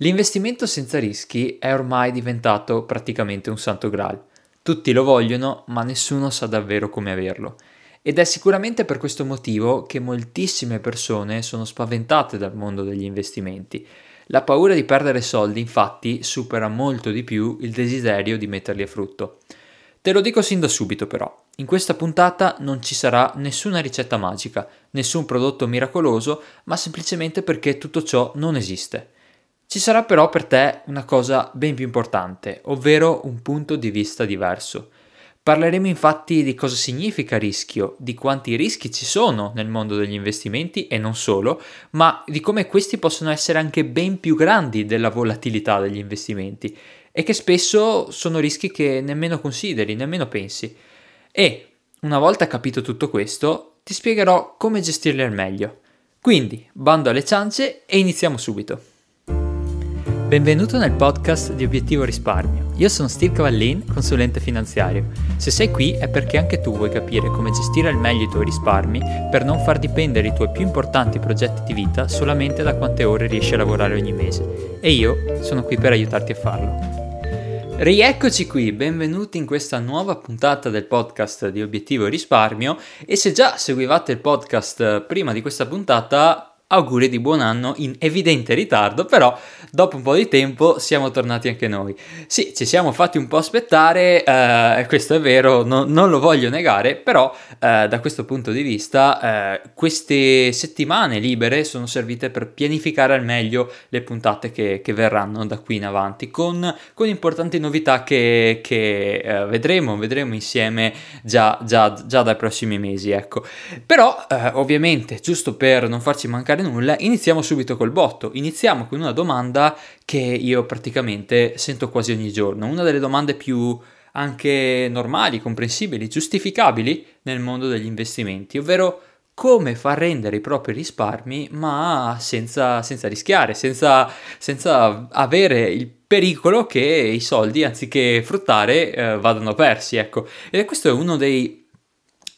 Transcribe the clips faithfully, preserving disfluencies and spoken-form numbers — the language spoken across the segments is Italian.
L'investimento senza rischi è ormai diventato praticamente un santo graal. Tutti lo vogliono, ma nessuno sa davvero come averlo. Ed è sicuramente per questo motivo che moltissime persone sono spaventate dal mondo degli investimenti. La paura di perdere soldi, infatti, supera molto di più il desiderio di metterli a frutto. Te lo dico sin da subito però, in questa puntata non ci sarà nessuna ricetta magica, nessun prodotto miracoloso, ma semplicemente perché tutto ciò non esiste. Ci sarà però per te una cosa ben più importante, ovvero un punto di vista diverso. Parleremo infatti di cosa significa rischio, di quanti rischi ci sono nel mondo degli investimenti e non solo, ma di come questi possono essere anche ben più grandi della volatilità degli investimenti e che spesso sono rischi che nemmeno consideri, nemmeno pensi. E una volta capito tutto questo, ti spiegherò come gestirli al meglio. Quindi, bando alle ciance e iniziamo subito. Benvenuto nel podcast di Obiettivo Risparmio. Io sono Steve Cavallin, consulente finanziario. Se sei qui è perché anche tu vuoi capire come gestire al meglio i tuoi risparmi per non far dipendere i tuoi più importanti progetti di vita solamente da quante ore riesci a lavorare ogni mese. E io sono qui per aiutarti a farlo. Rieccoci qui, benvenuti in questa nuova puntata del podcast di Obiettivo Risparmio e se già seguivate il podcast prima di questa puntata, auguri di buon anno in evidente ritardo, però dopo un po' di tempo siamo tornati anche noi. Sì, ci siamo fatti un po' aspettare, eh, questo è vero, no, non lo voglio negare, però eh, da questo punto di vista eh, queste settimane libere sono servite per pianificare al meglio le puntate che, che verranno da qui in avanti, con, con importanti novità che, che eh, vedremo, vedremo insieme già, già, già dai prossimi mesi, ecco. Però eh, ovviamente, giusto per non farci mancare nulla, iniziamo subito col botto. Iniziamo con una domanda che io praticamente sento quasi ogni giorno, una delle domande più anche normali, comprensibili, giustificabili nel mondo degli investimenti, ovvero come far rendere i propri risparmi ma senza, senza rischiare, senza, senza avere il pericolo che i soldi anziché fruttare eh, vadano persi, ecco. E questo è uno dei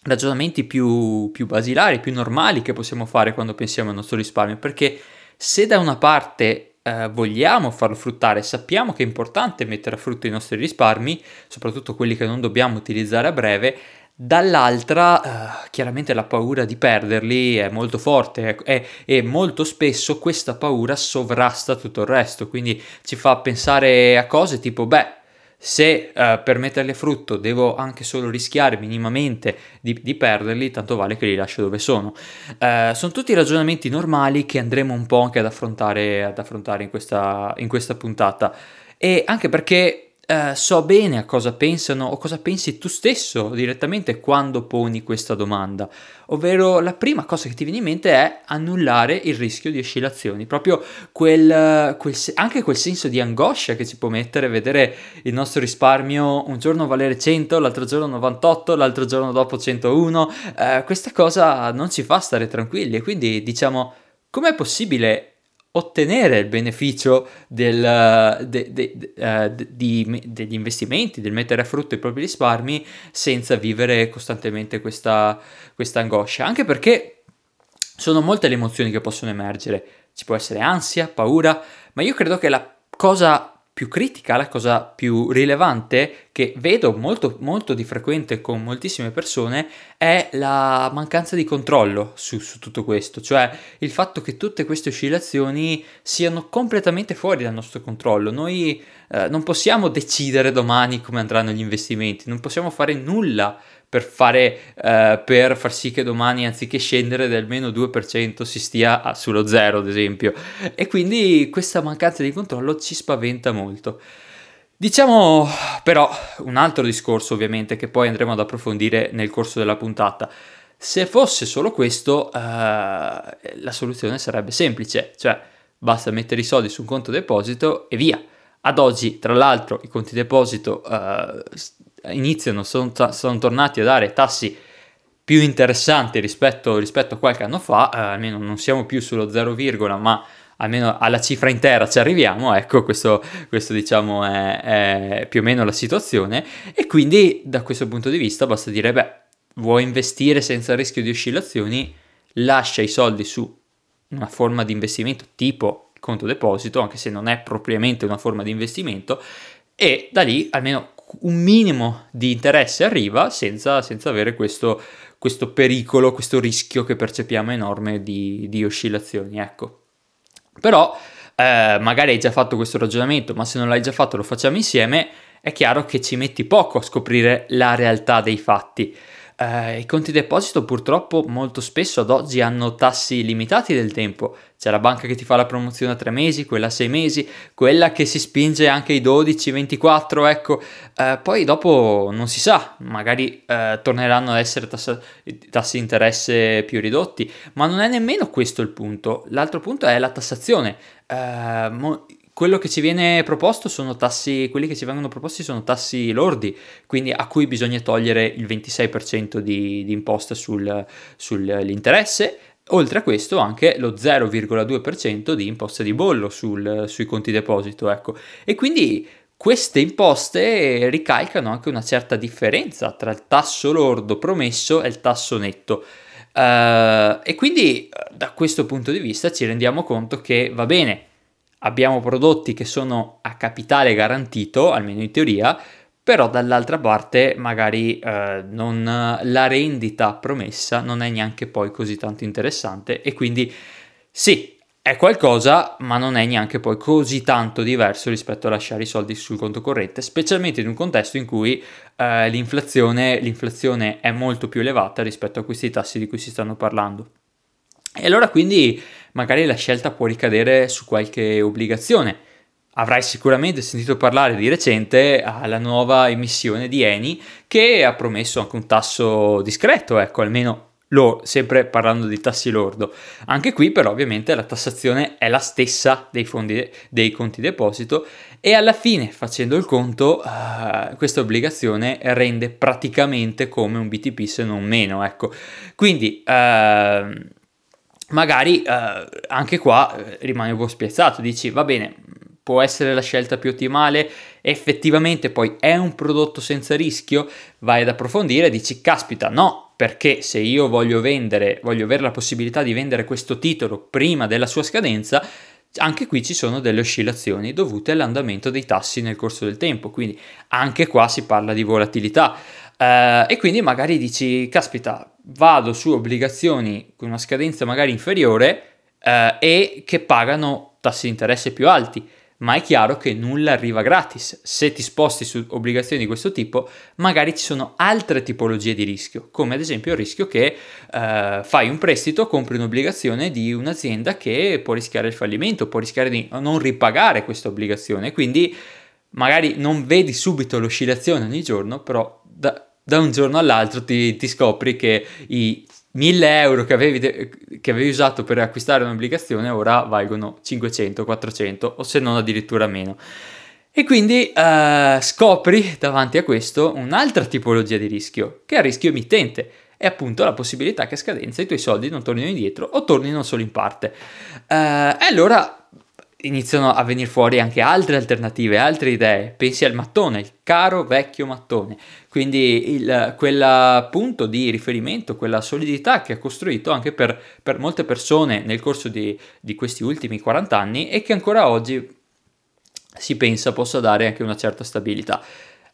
ragionamenti più, più basilari, più normali che possiamo fare quando pensiamo al nostro risparmio, perché se da una parte eh, vogliamo farlo fruttare, sappiamo che è importante mettere a frutto i nostri risparmi, soprattutto quelli che non dobbiamo utilizzare a breve, dall'altra eh, chiaramente la paura di perderli è molto forte e, e molto spesso questa paura sovrasta tutto il resto, quindi ci fa pensare a cose tipo beh, Se eh, per metterli a frutto devo anche solo rischiare minimamente di, di perderli, tanto vale che li lascio dove sono. Eh, sono tutti ragionamenti normali che andremo un po' anche ad affrontare, ad affrontare in questa, in questa puntata. E anche perché eh, so bene a cosa pensano o cosa pensi tu stesso direttamente quando poni questa domanda. Ovvero la prima cosa che ti viene in mente è annullare il rischio di oscillazioni, proprio quel, quel, anche quel senso di angoscia che ci può mettere vedere il nostro risparmio un giorno valere cento, l'altro giorno novantotto, l'altro giorno dopo centouno, eh, questa cosa non ci fa stare tranquilli e quindi diciamo com'è possibile ottenere il beneficio del, de, de, de, de, de, degli investimenti, del mettere a frutto i propri risparmi senza vivere costantemente questa, questa angoscia, anche perché sono molte le emozioni che possono emergere, ci può essere ansia, paura, ma io credo che la cosa più critica, la cosa più rilevante che vedo molto, molto di frequente con moltissime persone è la mancanza di controllo su, su tutto questo, cioè il fatto che tutte queste oscillazioni siano completamente fuori dal nostro controllo. Noi eh, non possiamo decidere domani come andranno gli investimenti, non possiamo fare nulla per fare eh, per far sì che domani anziché scendere del meno due per cento si stia a, sullo zero ad esempio, e quindi questa mancanza di controllo ci spaventa molto. Diciamo però un altro discorso ovviamente che poi andremo ad approfondire nel corso della puntata. Se fosse solo questo eh, la soluzione sarebbe semplice, cioè basta mettere i soldi su un conto deposito e via. Ad oggi tra l'altro i conti deposito eh, iniziano, sono, sono tornati a dare tassi più interessanti rispetto, rispetto a qualche anno fa, eh, almeno non siamo più sullo zero, ma almeno alla cifra intera ci arriviamo, ecco questo, questo diciamo è, è più o meno la situazione e quindi da questo punto di vista basta dire beh, vuoi investire senza rischio di oscillazioni, lascia i soldi su una forma di investimento tipo conto deposito, anche se non è propriamente una forma di investimento, e da lì almeno un minimo di interesse arriva senza, senza avere questo, questo pericolo, questo rischio che percepiamo enorme di, di oscillazioni, ecco. Però eh, magari hai già fatto questo ragionamento, ma se non l'hai già fatto lo facciamo insieme. È chiaro che ci metti poco a scoprire la realtà dei fatti. Eh, i conti deposito purtroppo molto spesso ad oggi hanno tassi limitati del tempo. C'è la banca che ti fa la promozione a tre mesi, quella a sei mesi, quella che si spinge anche ai dodici, ventiquattro, ecco. Eh, poi dopo non si sa, magari eh, torneranno ad essere tassa, tassi di interesse più ridotti, ma non è nemmeno questo il punto. L'altro punto è la tassazione. Eh, mo- Quello che ci viene proposto sono tassi, quelli che ci vengono proposti sono tassi lordi, quindi a cui bisogna togliere il ventisei per cento di, di imposta sul, sull'interesse, oltre a questo anche lo zero virgola due per cento di imposta di bollo sul, sui conti deposito, ecco. E quindi queste imposte ricalcano anche una certa differenza tra il tasso lordo promesso e il tasso netto. Uh, e quindi da questo punto di vista ci rendiamo conto che va bene, abbiamo prodotti che sono a capitale garantito, almeno in teoria, però dall'altra parte magari eh, non, la rendita promessa non è neanche poi così tanto interessante, e quindi sì, è qualcosa, ma non è neanche poi così tanto diverso rispetto a lasciare i soldi sul conto corrente, specialmente in un contesto in cui eh, l'inflazione, l'inflazione è molto più elevata rispetto a questi tassi di cui si stanno parlando. E allora quindi magari la scelta può ricadere su qualche obbligazione. Avrai sicuramente sentito parlare di recente alla nuova emissione di Eni, che ha promesso anche un tasso discreto, ecco, almeno lo, sempre parlando di tassi lordo. Anche qui però ovviamente la tassazione è la stessa dei fondi, dei conti deposito, e alla fine, facendo il conto, uh, questa obbligazione rende praticamente come un B T P, se non meno, ecco. Quindi uh, Magari eh, anche qua eh, rimani un po' spiazzato, dici va bene, può essere la scelta più ottimale, effettivamente poi è un prodotto senza rischio, vai ad approfondire e dici caspita no, perché se io voglio vendere, voglio avere la possibilità di vendere questo titolo prima della sua scadenza, anche qui ci sono delle oscillazioni dovute all'andamento dei tassi nel corso del tempo, quindi anche qua si parla di volatilità. Uh, e quindi magari dici, caspita, vado su obbligazioni con una scadenza magari inferiore uh, e che pagano tassi di interesse più alti, ma è chiaro che nulla arriva gratis. Se ti sposti su obbligazioni di questo tipo, magari ci sono altre tipologie di rischio, come ad esempio il rischio che eh, fai un prestito, compri un'obbligazione di un'azienda che può rischiare il fallimento, può rischiare di non ripagare questa obbligazione, quindi magari non vedi subito l'oscillazione ogni giorno, però da, da un giorno all'altro ti, ti scopri che i mille euro che avevi, de- che avevi usato per acquistare un'obbligazione ora valgono cinquecento, quattrocento o se non addirittura meno. E quindi eh, scopri davanti a questo un'altra tipologia di rischio, che è il rischio emittente. È appunto la possibilità che a scadenza i tuoi soldi non tornino indietro o tornino solo in parte. Eh, e allora iniziano a venire fuori anche altre alternative, altre idee. Pensi al mattone, il caro vecchio mattone, quindi il, quel punto di riferimento, quella solidità che ha costruito anche per, per molte persone nel corso di, di questi ultimi quaranta anni, e che ancora oggi si pensa possa dare anche una certa stabilità.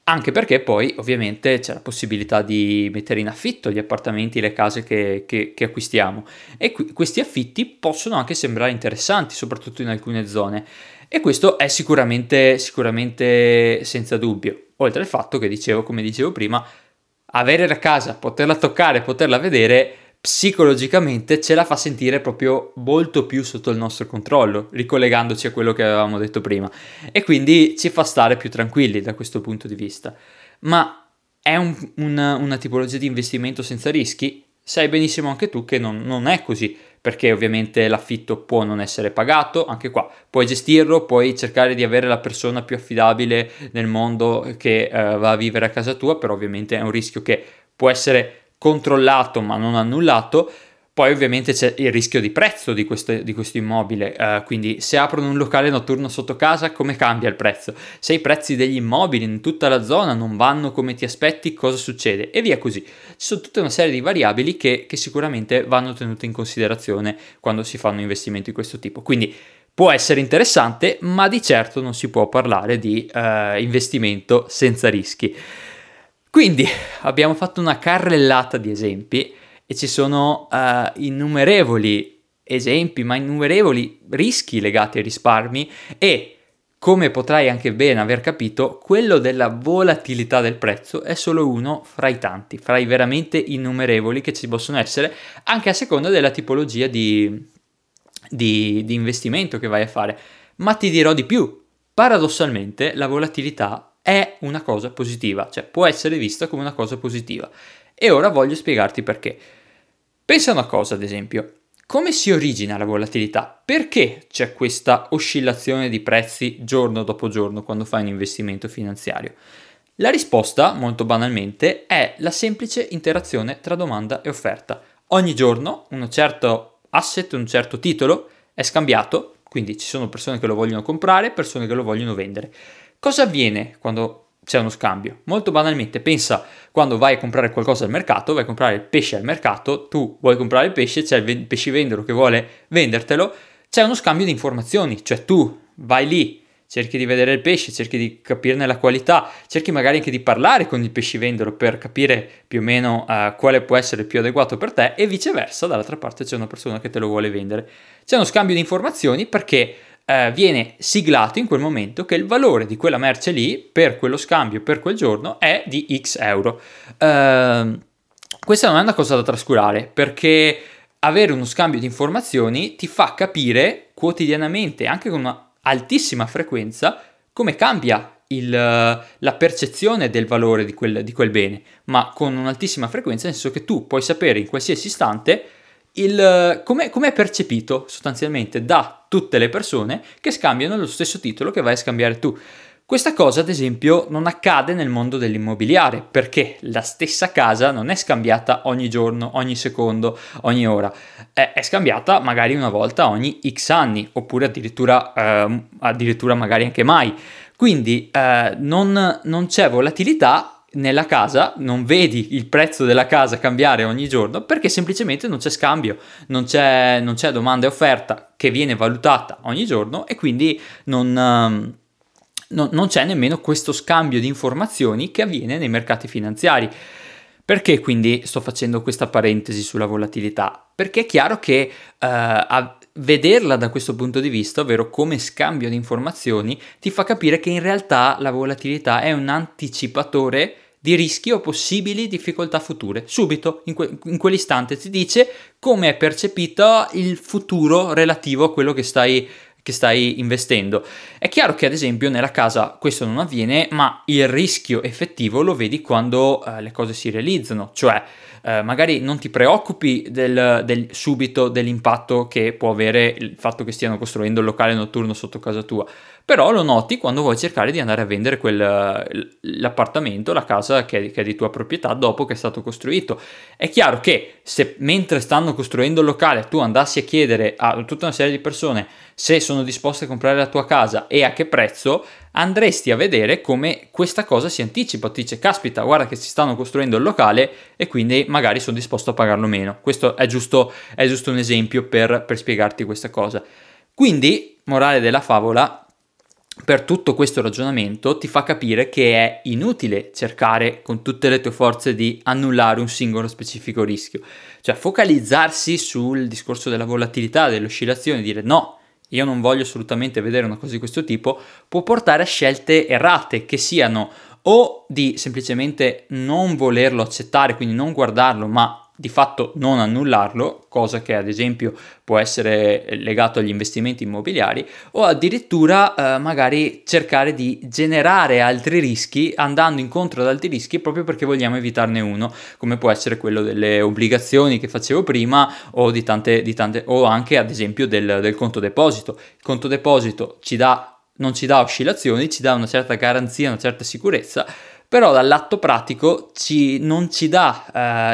Anche perché poi ovviamente c'è la possibilità di mettere in affitto gli appartamenti, le case che, che, che acquistiamo, e qui, questi affitti possono anche sembrare interessanti, soprattutto in alcune zone, e questo è sicuramente, sicuramente senza dubbio, oltre al fatto che dicevo, come dicevo prima, avere la casa, poterla toccare, poterla vedere, psicologicamente ce la fa sentire proprio molto più sotto il nostro controllo, ricollegandoci a quello che avevamo detto prima, e quindi ci fa stare più tranquilli da questo punto di vista. Ma è un, una, una tipologia di investimento senza rischi? Sai benissimo anche tu che non, non è così, perché ovviamente l'affitto può non essere pagato, anche qua puoi gestirlo, puoi cercare di avere la persona più affidabile nel mondo che eh, va a vivere a casa tua, però ovviamente è un rischio che può essere controllato ma non annullato. Poi ovviamente c'è il rischio di prezzo di questo, di questo immobile, eh, quindi se aprono un locale notturno sotto casa, come cambia il prezzo? Se i prezzi degli immobili in tutta la zona non vanno come ti aspetti, cosa succede? E via così. Ci sono tutta una serie di variabili che, che sicuramente vanno tenute in considerazione quando si fanno investimenti di questo tipo. Quindi Può essere interessante, ma di certo non si può parlare di eh, investimento senza rischi. Quindi abbiamo fatto una carrellata di esempi e ci sono eh, innumerevoli esempi, ma innumerevoli rischi legati ai risparmi e, come potrai anche bene aver capito, quello della volatilità del prezzo è solo uno fra i tanti, fra i veramente innumerevoli che ci possono essere, anche a seconda della tipologia di... Di, di investimento che vai a fare. Ma ti dirò di più, paradossalmente la volatilità è una cosa positiva, cioè può essere vista come una cosa positiva, e ora voglio spiegarti perché. Pensa a una cosa, ad esempio: come si origina la volatilità? Perché c'è questa oscillazione di prezzi giorno dopo giorno quando fai un investimento finanziario? La risposta, molto banalmente, è la semplice interazione tra domanda e offerta. Ogni giorno una certa asset, un certo titolo, è scambiato, quindi ci sono persone che lo vogliono comprare, persone che lo vogliono vendere. Cosa avviene quando c'è uno scambio? Molto banalmente, pensa quando vai a comprare qualcosa al mercato, vai a comprare il pesce al mercato, tu vuoi comprare il pesce, c'è il pescivendolo che vuole vendertelo, c'è uno scambio di informazioni, cioè tu vai lì, cerchi di vedere il pesce, cerchi di capirne la qualità, cerchi magari anche di parlare con il pescivendolo per capire più o meno uh, quale può essere più adeguato per te, e viceversa dall'altra parte c'è una persona che te lo vuole vendere. C'è uno scambio di informazioni perché uh, viene siglato in quel momento che il valore di quella merce lì per quello scambio, per quel giorno, è di X euro. Uh, questa non è una cosa da trascurare, perché avere uno scambio di informazioni ti fa capire quotidianamente, anche con una altissima frequenza, come cambia il, la percezione del valore di quel, di quel bene, ma con un'altissima frequenza, nel senso che tu puoi sapere in qualsiasi istante il, come, come è percepito sostanzialmente da tutte le persone che scambiano lo stesso titolo che vai a scambiare tu. Questa cosa, ad esempio, non accade nel mondo dell'immobiliare, perché la stessa casa non è scambiata ogni giorno, ogni secondo, ogni ora. È scambiata magari una volta ogni X anni, oppure addirittura, eh, addirittura magari anche mai. Quindi eh, non, non c'è volatilità nella casa, non vedi il prezzo della casa cambiare ogni giorno, perché semplicemente non c'è scambio, non c'è, non c'è domanda e offerta che viene valutata ogni giorno, e quindi non... Ehm, non c'è nemmeno questo scambio di informazioni che avviene nei mercati finanziari. Perché quindi sto facendo questa parentesi sulla volatilità? Perché è chiaro che eh, vederla da questo punto di vista, ovvero come scambio di informazioni, ti fa capire che in realtà la volatilità è un anticipatore di rischi o possibili difficoltà future. Subito, in, que- in quell'istante, ti dice come è percepito il futuro relativo a quello che stai che stai investendo. È chiaro che, ad esempio, nella casa questo non avviene, ma il rischio effettivo lo vedi quando eh, le cose si realizzano, cioè eh, magari non ti preoccupi del, del subito dell'impatto che può avere il fatto che stiano costruendo il locale notturno sotto casa tua, però lo noti quando vuoi cercare di andare a vendere quel, l'appartamento, la casa che è, che è di tua proprietà dopo che è stato costruito. È chiaro che se mentre stanno costruendo il locale tu andassi a chiedere a tutta una serie di persone se sono disposte a comprare la tua casa e a che prezzo, andresti a vedere come questa cosa si anticipa. Ti dice: caspita, guarda che si stanno costruendo il locale e quindi magari sono disposto a pagarlo meno. Questo è giusto, è giusto un esempio per, per spiegarti questa cosa. Quindi, morale della favola, per tutto questo ragionamento ti fa capire che è inutile cercare con tutte le tue forze di annullare un singolo specifico rischio. Cioè, focalizzarsi sul discorso della volatilità, dell'oscillazione, dire no, io non voglio assolutamente vedere una cosa di questo tipo, può portare a scelte errate, che siano o di semplicemente non volerlo accettare, quindi non guardarlo, ma di fatto non annullarlo, cosa che ad esempio può essere legato agli investimenti immobiliari, o addirittura eh, magari cercare di generare altri rischi, andando incontro ad altri rischi proprio perché vogliamo evitarne uno, come può essere quello delle obbligazioni che facevo prima, o di tante, di tante o anche ad esempio del, del conto deposito. Il conto deposito ci dà, non ci dà oscillazioni, ci dà una certa garanzia, una certa sicurezza, però dall'atto pratico ci, non ci dà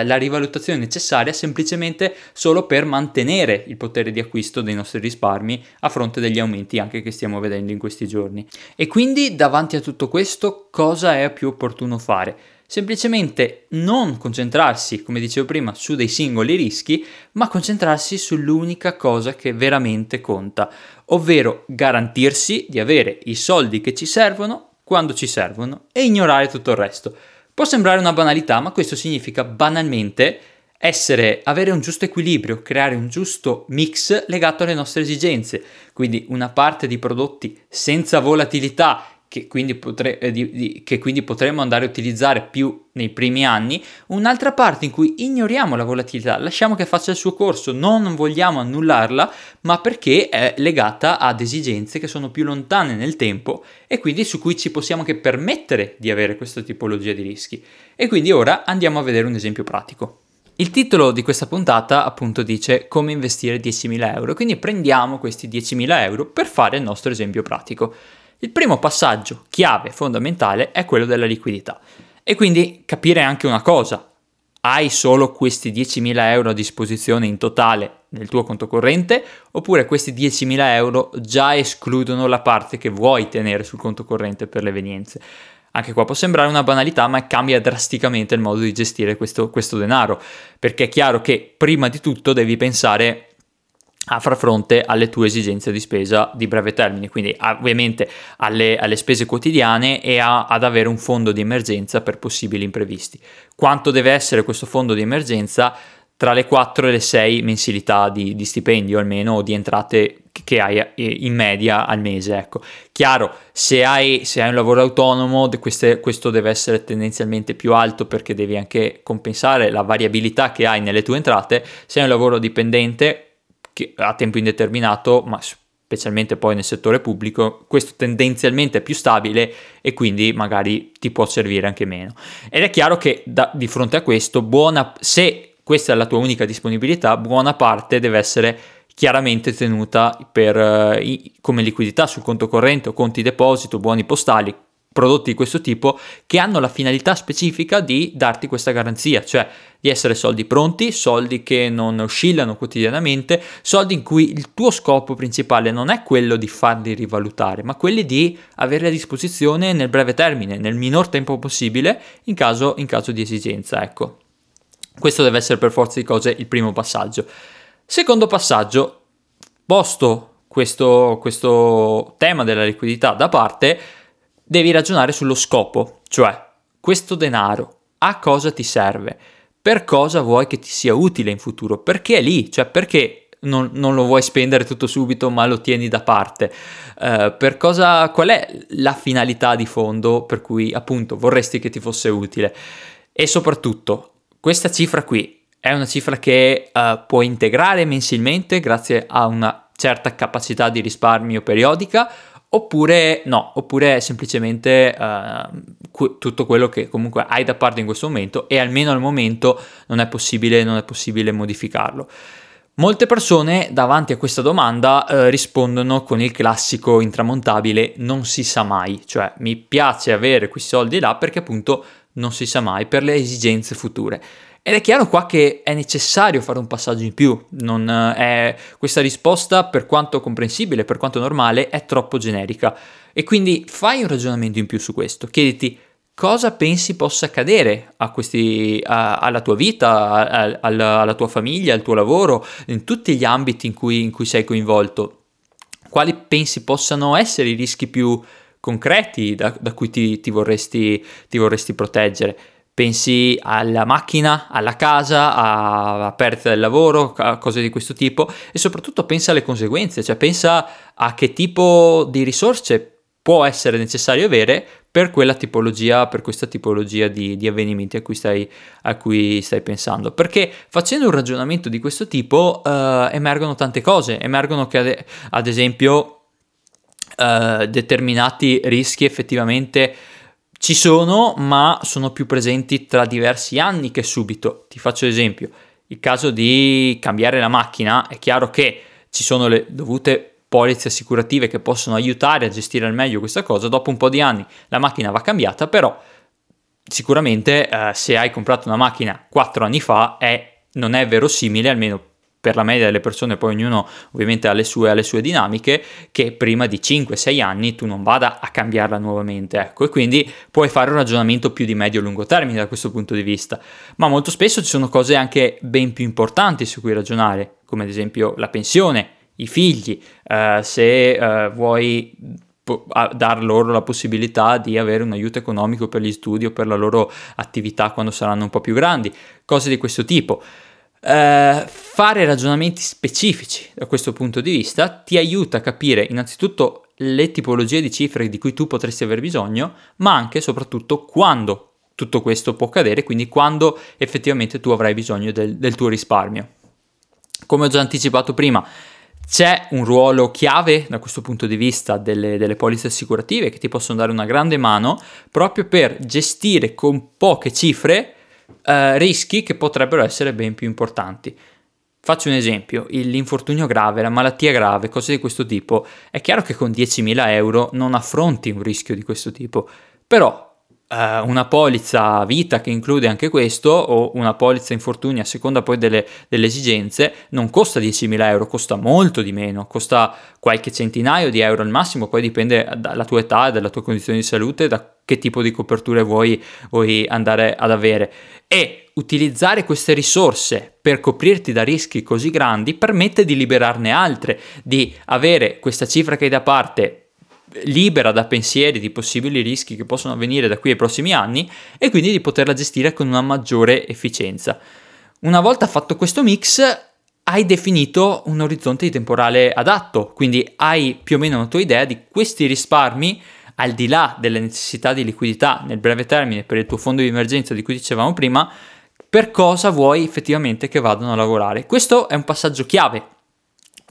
eh, la rivalutazione necessaria semplicemente solo per mantenere il potere di acquisto dei nostri risparmi a fronte degli aumenti anche che stiamo vedendo in questi giorni. E quindi davanti a tutto questo cosa è più opportuno fare? Semplicemente non concentrarsi, come dicevo prima, su dei singoli rischi, ma concentrarsi sull'unica cosa che veramente conta, ovvero garantirsi di avere i soldi che ci servono quando ci servono e ignorare tutto il resto. Può sembrare una banalità, ma questo significa banalmente essere, avere un giusto equilibrio, creare un giusto mix legato alle nostre esigenze, quindi una parte di prodotti senza volatilità, Che quindi, potre, eh, di, di, che quindi potremmo andare a utilizzare più nei primi anni, un'altra parte in cui ignoriamo la volatilità, lasciamo che faccia il suo corso, non vogliamo annullarla, ma perché è legata ad esigenze che sono più lontane nel tempo e quindi su cui ci possiamo anche permettere di avere questa tipologia di rischi. E quindi ora andiamo a vedere un esempio pratico. Il titolo di questa puntata appunto dice come investire diecimila euro, quindi prendiamo questi diecimila euro per fare il nostro esempio pratico. Il primo passaggio chiave fondamentale è quello della liquidità e quindi capire anche una cosa, hai solo questi diecimila euro a disposizione in totale nel tuo conto corrente oppure questi diecimila euro già escludono la parte che vuoi tenere sul conto corrente per le evenienze? Anche qua può sembrare una banalità, ma cambia drasticamente il modo di gestire questo, questo denaro, perché è chiaro che prima di tutto devi pensare a far fronte alle tue esigenze di spesa di breve termine, quindi ovviamente alle, alle spese quotidiane e a, ad avere un fondo di emergenza per possibili imprevisti. Quanto deve essere questo fondo di emergenza? Tra le quattro e le sei mensilità di, di stipendio almeno, o di entrate che hai in media al mese, ecco. Chiaro, se hai, se hai un lavoro autonomo queste, questo deve essere tendenzialmente più alto perché devi anche compensare la variabilità che hai nelle tue entrate. Se hai un lavoro dipendente a tempo indeterminato, ma specialmente poi nel settore pubblico, questo tendenzialmente è più stabile e quindi magari ti può servire anche meno. Ed è chiaro che da, di fronte a questo, buona, se questa è la tua unica disponibilità, buona parte deve essere chiaramente tenuta per, eh, come liquidità sul conto corrente o conti deposito, buoni postali, prodotti di questo tipo che hanno la finalità specifica di darti questa garanzia, cioè di essere soldi pronti, soldi che non oscillano quotidianamente, soldi in cui il tuo scopo principale non è quello di farli rivalutare, ma quelli di averli a disposizione nel breve termine, nel minor tempo possibile, in caso, in caso di esigenza, ecco. Questo deve essere per forza di cose il primo passaggio. Secondo passaggio, posto questo, questo tema della liquidità da parte, devi ragionare sullo scopo, cioè questo denaro a cosa ti serve, per cosa vuoi che ti sia utile in futuro, perché è lì, cioè perché non, non lo vuoi spendere tutto subito ma lo tieni da parte, uh, per cosa, qual è la finalità di fondo per cui appunto vorresti che ti fosse utile. E soprattutto questa cifra qui è una cifra che uh, puoi integrare mensilmente grazie a una certa capacità di risparmio periodica, oppure no, oppure semplicemente uh, cu- tutto quello che comunque hai da parte in questo momento e almeno al momento non è possibile, non è possibile modificarlo. Molte persone davanti a questa domanda eh, rispondono con il classico intramontabile non si sa mai, cioè mi piace avere questi soldi là perché appunto non si sa mai per le esigenze future. Ed è chiaro qua che è necessario fare un passaggio in più, non è, questa risposta per quanto comprensibile, per quanto normale, è troppo generica e quindi fai un ragionamento in più su questo, chiediti cosa pensi possa accadere a questi, a, alla tua vita, a, a, alla, alla tua famiglia, al tuo lavoro, in tutti gli ambiti in cui, in cui sei coinvolto, quali pensi possano essere i rischi più concreti da, da cui ti, ti, vorresti, ti vorresti proteggere. Pensi alla macchina, alla casa, a perdita del lavoro, a cose di questo tipo e soprattutto pensa alle conseguenze, cioè pensa a che tipo di risorse può essere necessario avere per quella tipologia, per questa tipologia di, di avvenimenti a cui, stai, a cui stai pensando. Perché facendo un ragionamento di questo tipo eh, emergono tante cose, emergono che ad, ad esempio eh, determinati rischi effettivamente ci sono, ma sono più presenti tra diversi anni che subito. Ti faccio esempio, il caso di cambiare la macchina, è chiaro che ci sono le dovute polizze assicurative che possono aiutare a gestire al meglio questa cosa, dopo un po' di anni la macchina va cambiata, però sicuramente eh, se hai comprato una macchina quattro anni fa è, non è verosimile, almeno per la media delle persone, poi ognuno ovviamente ha le sue, ha le sue dinamiche, che prima di cinque sei anni tu non vada a cambiarla nuovamente, ecco, e quindi puoi fare un ragionamento più di medio-lungo termine da questo punto di vista, ma molto spesso ci sono cose anche ben più importanti su cui ragionare, come ad esempio la pensione, i figli, eh, se eh, vuoi dar loro la possibilità di avere un aiuto economico per gli studi o per la loro attività quando saranno un po' più grandi, cose di questo tipo. Uh, fare ragionamenti specifici da questo punto di vista ti aiuta a capire innanzitutto le tipologie di cifre di cui tu potresti aver bisogno, ma anche e soprattutto quando tutto questo può accadere, quindi quando effettivamente tu avrai bisogno del, del tuo risparmio. Come ho già anticipato prima, c'è un ruolo chiave da questo punto di vista delle, delle polizze assicurative, che ti possono dare una grande mano proprio per gestire con poche cifre Uh, rischi che potrebbero essere ben più importanti. Faccio un esempio: l'infortunio grave, la malattia grave, cose di questo tipo. È chiaro che con diecimila euro non affronti un rischio di questo tipo, però uh, una polizza vita che include anche questo, o una polizza infortuni a seconda poi delle, delle esigenze, non costa diecimila euro, costa molto di meno, costa qualche centinaio di euro al massimo, poi dipende dalla tua età, dalla tua condizione di salute, da che tipo di coperture vuoi, vuoi andare ad avere, e utilizzare queste risorse per coprirti da rischi così grandi permette di liberarne altre, di avere questa cifra che hai da parte libera da pensieri di possibili rischi che possono avvenire da qui ai prossimi anni, e quindi di poterla gestire con una maggiore efficienza. Una volta fatto questo mix, hai definito un orizzonte di temporale adatto, quindi hai più o meno una tua idea di questi risparmi, al di là delle necessità di liquidità nel breve termine per il tuo fondo di emergenza di cui dicevamo prima, per cosa vuoi effettivamente che vadano a lavorare. Questo è un passaggio chiave,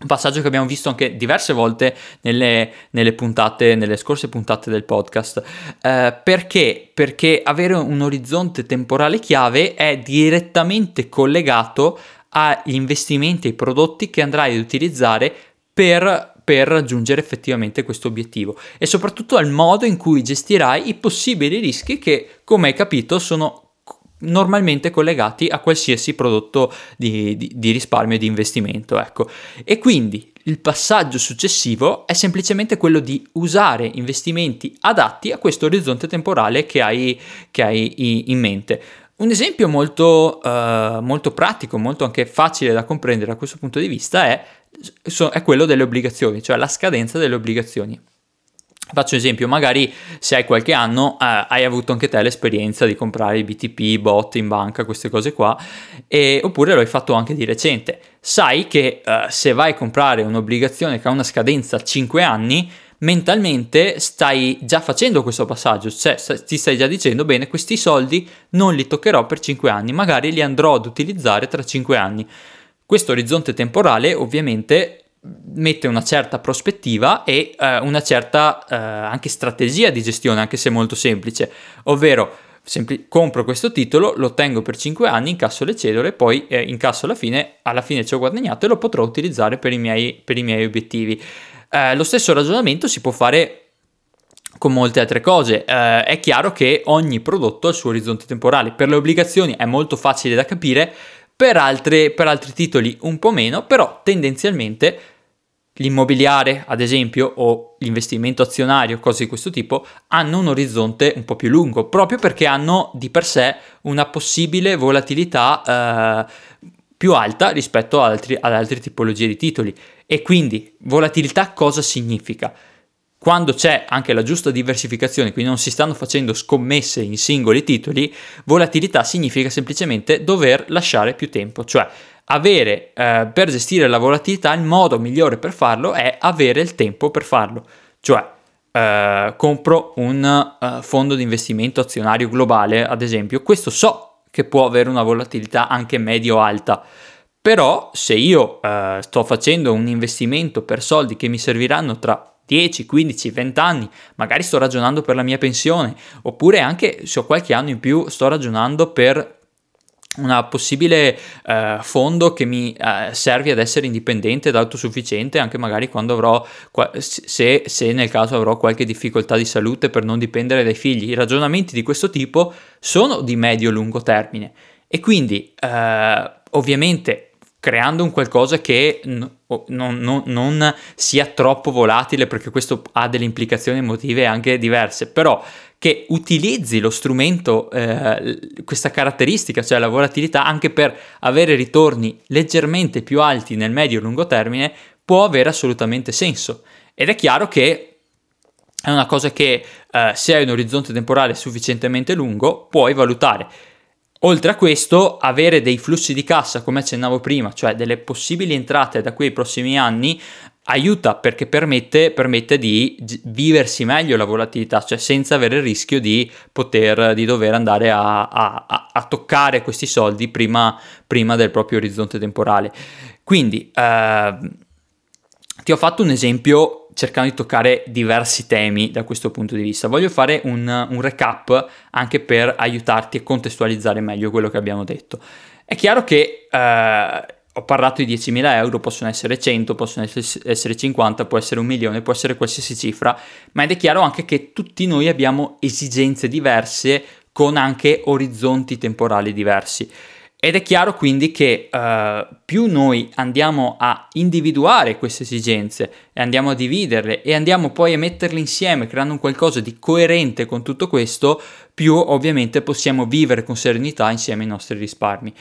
un passaggio che abbiamo visto anche diverse volte nelle, nelle puntate, nelle scorse puntate del podcast. Eh, perché? Perché avere un orizzonte temporale chiave è direttamente collegato agli investimenti e ai prodotti che andrai ad utilizzare per per raggiungere effettivamente questo obiettivo, e soprattutto al modo in cui gestirai i possibili rischi che, come hai capito, sono normalmente collegati a qualsiasi prodotto di, di, di risparmio e di investimento, ecco. E quindi il passaggio successivo è semplicemente quello di usare investimenti adatti a questo orizzonte temporale che hai, che hai in mente. Un esempio molto, eh, molto pratico, molto anche facile da comprendere da questo punto di vista è, è quello delle obbligazioni, cioè la scadenza delle obbligazioni. Faccio un esempio: magari se hai qualche anno eh, hai avuto anche te l'esperienza di comprare i B T P, bot in banca, queste cose qua, e, oppure lo hai fatto anche di recente. Sai che eh, se vai a comprare un'obbligazione che ha una scadenza a cinque anni, mentalmente stai già facendo questo passaggio, cioè ti stai già dicendo: bene, questi soldi non li toccherò per cinque anni, magari li andrò ad utilizzare tra cinque anni. Questo orizzonte temporale ovviamente mette una certa prospettiva e eh, una certa eh, anche strategia di gestione, anche se molto semplice, ovvero sempli- compro questo titolo, lo tengo per cinque anni, incasso le cedole, poi eh, incasso alla fine, alla fine ci ho guadagnato e lo potrò utilizzare per i miei, per i miei obiettivi. Eh, lo stesso ragionamento si può fare con molte altre cose. Eh, è chiaro che ogni prodotto ha il suo orizzonte temporale. Per le obbligazioni è molto facile da capire, per altre, per altri titoli un po' meno, però tendenzialmente l'immobiliare, ad esempio, o l'investimento azionario, cose di questo tipo, hanno un orizzonte un po' più lungo, proprio perché hanno di per sé una possibile volatilità eh, più alta rispetto ad, altri, ad altre tipologie di titoli. E quindi volatilità cosa significa? Quando c'è anche la giusta diversificazione, quindi non si stanno facendo scommesse in singoli titoli, volatilità significa semplicemente dover lasciare più tempo, cioè avere eh, per gestire la volatilità il modo migliore per farlo è avere il tempo per farlo, cioè eh, compro un eh, fondo di investimento azionario globale, ad esempio, questo so che può avere una volatilità anche medio-alta. Però se io eh, sto facendo un investimento per soldi che mi serviranno tra dieci, quindici, venti anni, magari sto ragionando per la mia pensione, oppure anche se ho qualche anno in più sto ragionando per una possibile eh, fondo che mi eh, serve ad essere indipendente ed autosufficiente, anche magari quando avrò, se, se nel caso avrò qualche difficoltà di salute, per non dipendere dai figli. I ragionamenti di questo tipo sono di medio-lungo termine e quindi eh, ovviamente creando un qualcosa che n- non, non, non sia troppo volatile, perché questo ha delle implicazioni emotive anche diverse, però che utilizzi lo strumento, eh, questa caratteristica, cioè la volatilità, anche per avere ritorni leggermente più alti nel medio-lungo termine, può avere assolutamente senso. Ed è chiaro che è una cosa che eh, se hai un orizzonte temporale sufficientemente lungo puoi valutare. Oltre a questo, avere dei flussi di cassa, come accennavo prima, cioè delle possibili entrate da qui ai prossimi anni, aiuta, perché permette, permette di viversi meglio la volatilità, cioè senza avere il rischio di poter di dover andare a, a, a toccare questi soldi prima, prima del proprio orizzonte temporale. Quindi eh, ti ho fatto un esempio cercando di toccare diversi temi da questo punto di vista. Voglio fare un, un recap anche per aiutarti a contestualizzare meglio quello che abbiamo detto. È chiaro che eh, ho parlato di diecimila euro, possono essere cento, possono essere cinquanta, può essere un milione, può essere qualsiasi cifra, ma ed è chiaro anche che tutti noi abbiamo esigenze diverse con anche orizzonti temporali diversi. Ed è chiaro quindi che eh, più noi andiamo a individuare queste esigenze e andiamo a dividerle e andiamo poi a metterle insieme creando un qualcosa di coerente con tutto questo, più ovviamente possiamo vivere con serenità insieme i nostri risparmi.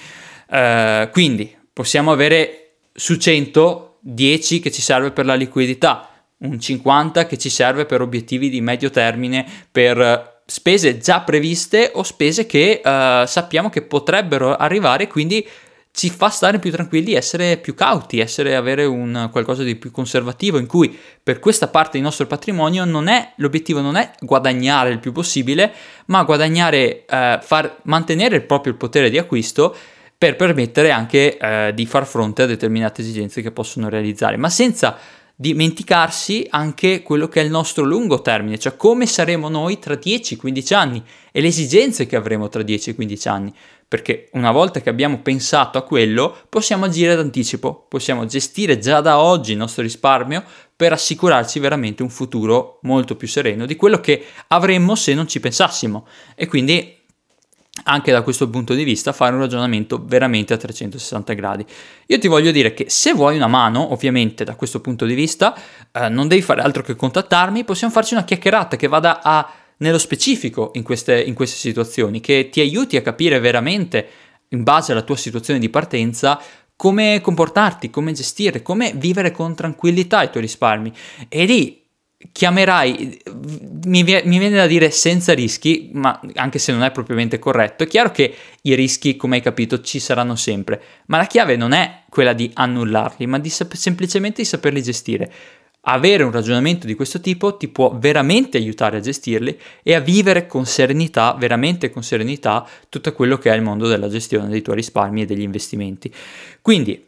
Eh, quindi possiamo avere su cento, dieci che ci serve per la liquidità, un cinquanta che ci serve per obiettivi di medio termine, per spese già previste o spese che uh, sappiamo che potrebbero arrivare, quindi ci fa stare più tranquilli, essere più cauti, essere avere un qualcosa di più conservativo, in cui per questa parte del nostro patrimonio non è l'obiettivo non è guadagnare il più possibile, ma guadagnare uh, far mantenere il proprio potere di acquisto per permettere anche uh, di far fronte a determinate esigenze che possono realizzare, ma senza dimenticarsi anche quello che è il nostro lungo termine, cioè come saremo noi tra dieci quindici anni e le esigenze che avremo tra dieci quindici anni, perché una volta che abbiamo pensato a quello possiamo agire d'anticipo, possiamo gestire già da oggi il nostro risparmio per assicurarci veramente un futuro molto più sereno di quello che avremmo se non ci pensassimo, e quindi anche da questo punto di vista fare un ragionamento veramente a trecentosessanta gradi. Io ti voglio dire che se vuoi una mano, ovviamente da questo punto di vista, eh, non devi fare altro che contattarmi, possiamo farci una chiacchierata che vada a, nello specifico in queste, in queste situazioni, che ti aiuti a capire veramente, in base alla tua situazione di partenza, come comportarti, come gestire, come vivere con tranquillità i tuoi risparmi. E lì chiamerai, mi viene da dire senza rischi, ma anche se non è propriamente corretto, è chiaro che i rischi, come hai capito, ci saranno sempre, ma la chiave non è quella di annullarli, ma di sap- semplicemente di saperli gestire. Avere un ragionamento di questo tipo ti può veramente aiutare a gestirli e a vivere con serenità, veramente con serenità, tutto quello che è il mondo della gestione dei tuoi risparmi e degli investimenti. Quindi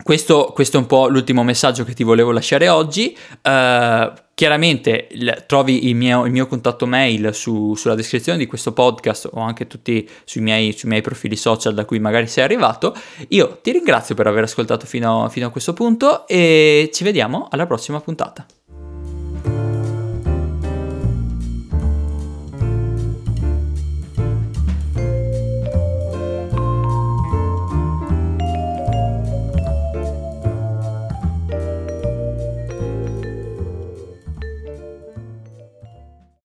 Questo, questo è un po' l'ultimo messaggio che ti volevo lasciare oggi. Uh, chiaramente il, trovi il mio, il mio contatto mail su, sulla descrizione di questo podcast, o anche tutti sui miei, sui miei profili social da cui magari sei arrivato. Io ti ringrazio per aver ascoltato fino, fino a questo punto e ci vediamo alla prossima puntata.